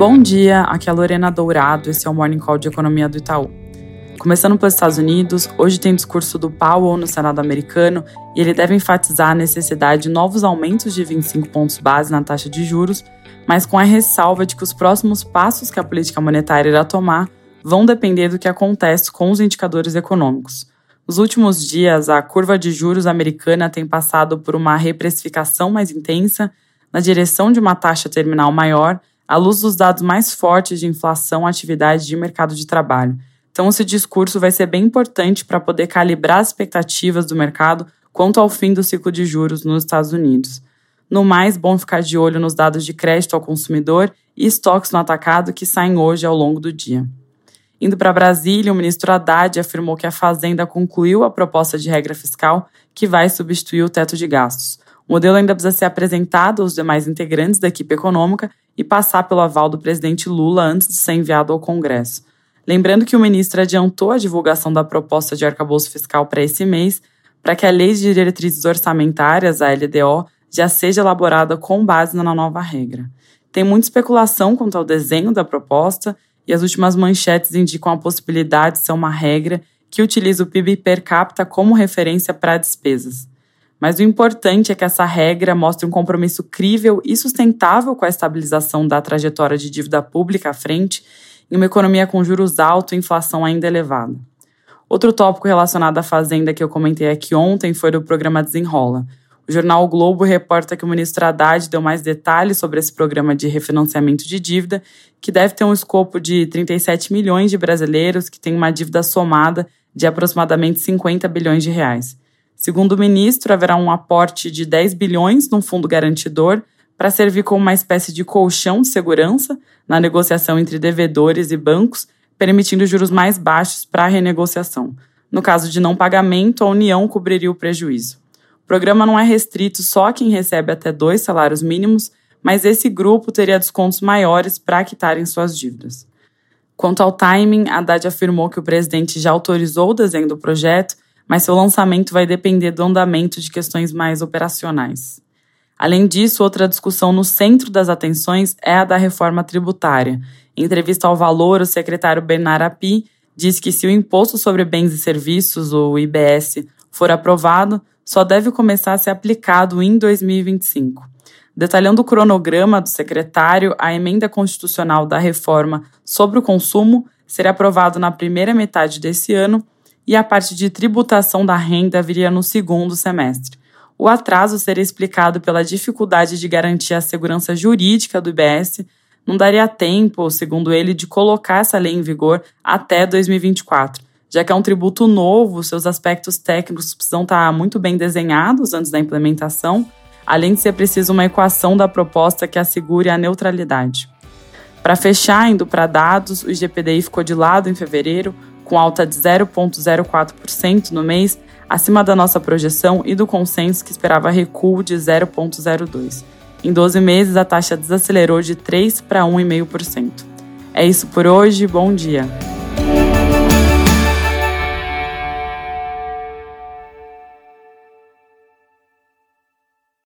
Bom dia, aqui é a Lorena Dourado, esse é o Morning Call de Economia do Itaú. Começando pelos Estados Unidos, hoje tem discurso do Powell no Senado americano e ele deve enfatizar a necessidade de novos aumentos de 25 pontos base na taxa de juros, mas com a ressalva de que os próximos passos que a política monetária irá tomar vão depender do que acontece com os indicadores econômicos. Nos últimos dias, a curva de juros americana tem passado por uma reprecificação mais intensa na direção de uma taxa terminal maior, à luz dos dados mais fortes de inflação, atividade de mercado de trabalho. Então, esse discurso vai ser bem importante para poder calibrar as expectativas do mercado quanto ao fim do ciclo de juros nos Estados Unidos. No mais, bom ficar de olho nos dados de crédito ao consumidor e estoques no atacado que saem hoje ao longo do dia. Indo para Brasília, o ministro Haddad afirmou que a Fazenda concluiu a proposta de regra fiscal que vai substituir o teto de gastos. O modelo ainda precisa ser apresentado aos demais integrantes da equipe econômica e passar pelo aval do presidente Lula antes de ser enviado ao Congresso. Lembrando que o ministro adiantou a divulgação da proposta de arcabouço fiscal para esse mês, para que a Lei de Diretrizes Orçamentárias, a LDO, já seja elaborada com base na nova regra. Tem muita especulação quanto ao desenho da proposta e as últimas manchetes indicam a possibilidade de ser uma regra que utiliza o PIB per capita como referência para despesas. Mas o importante é que essa regra mostre um compromisso crível e sustentável com a estabilização da trajetória de dívida pública à frente em uma economia com juros altos e inflação ainda elevada. Outro tópico relacionado à Fazenda que eu comentei aqui ontem foi do programa Desenrola. O jornal O Globo reporta que o ministro Haddad deu mais detalhes sobre esse programa de refinanciamento de dívida, que deve ter um escopo de 37 milhões de brasileiros que têm uma dívida somada de aproximadamente 50 bilhões de reais. Segundo o ministro, haverá um aporte de 10 bilhões num fundo garantidor para servir como uma espécie de colchão de segurança na negociação entre devedores e bancos, permitindo juros mais baixos para a renegociação. No caso de não pagamento, a União cobriria o prejuízo. O programa não é restrito só a quem recebe até 2 salários mínimos, mas esse grupo teria descontos maiores para quitarem suas dívidas. Quanto ao timing, Haddad afirmou que o presidente já autorizou o desenho do projeto, mas seu lançamento vai depender do andamento de questões mais operacionais. Além disso, outra discussão no centro das atenções é a da reforma tributária. Em entrevista ao Valor, o secretário Bernardo Api diz que se o Imposto sobre Bens e Serviços, o IBS, for aprovado, só deve começar a ser aplicado em 2025. Detalhando o cronograma do secretário, a emenda constitucional da reforma sobre o consumo será aprovada na primeira metade desse ano e a parte de tributação da renda viria no segundo semestre. O atraso seria explicado pela dificuldade de garantir a segurança jurídica do IBS, não daria tempo, segundo ele, de colocar essa lei em vigor até 2024, já que é um tributo novo, seus aspectos técnicos precisam estar muito bem desenhados antes da implementação, além de ser preciso uma equação da proposta que assegure a neutralidade. Para fechar, indo para dados, o IGPDI ficou de lado em fevereiro, com alta de 0,04% no mês, acima da nossa projeção e do consenso que esperava recuo de 0,02%. Em 12 meses, a taxa desacelerou de 3% para 1,5%. É isso por hoje, bom dia!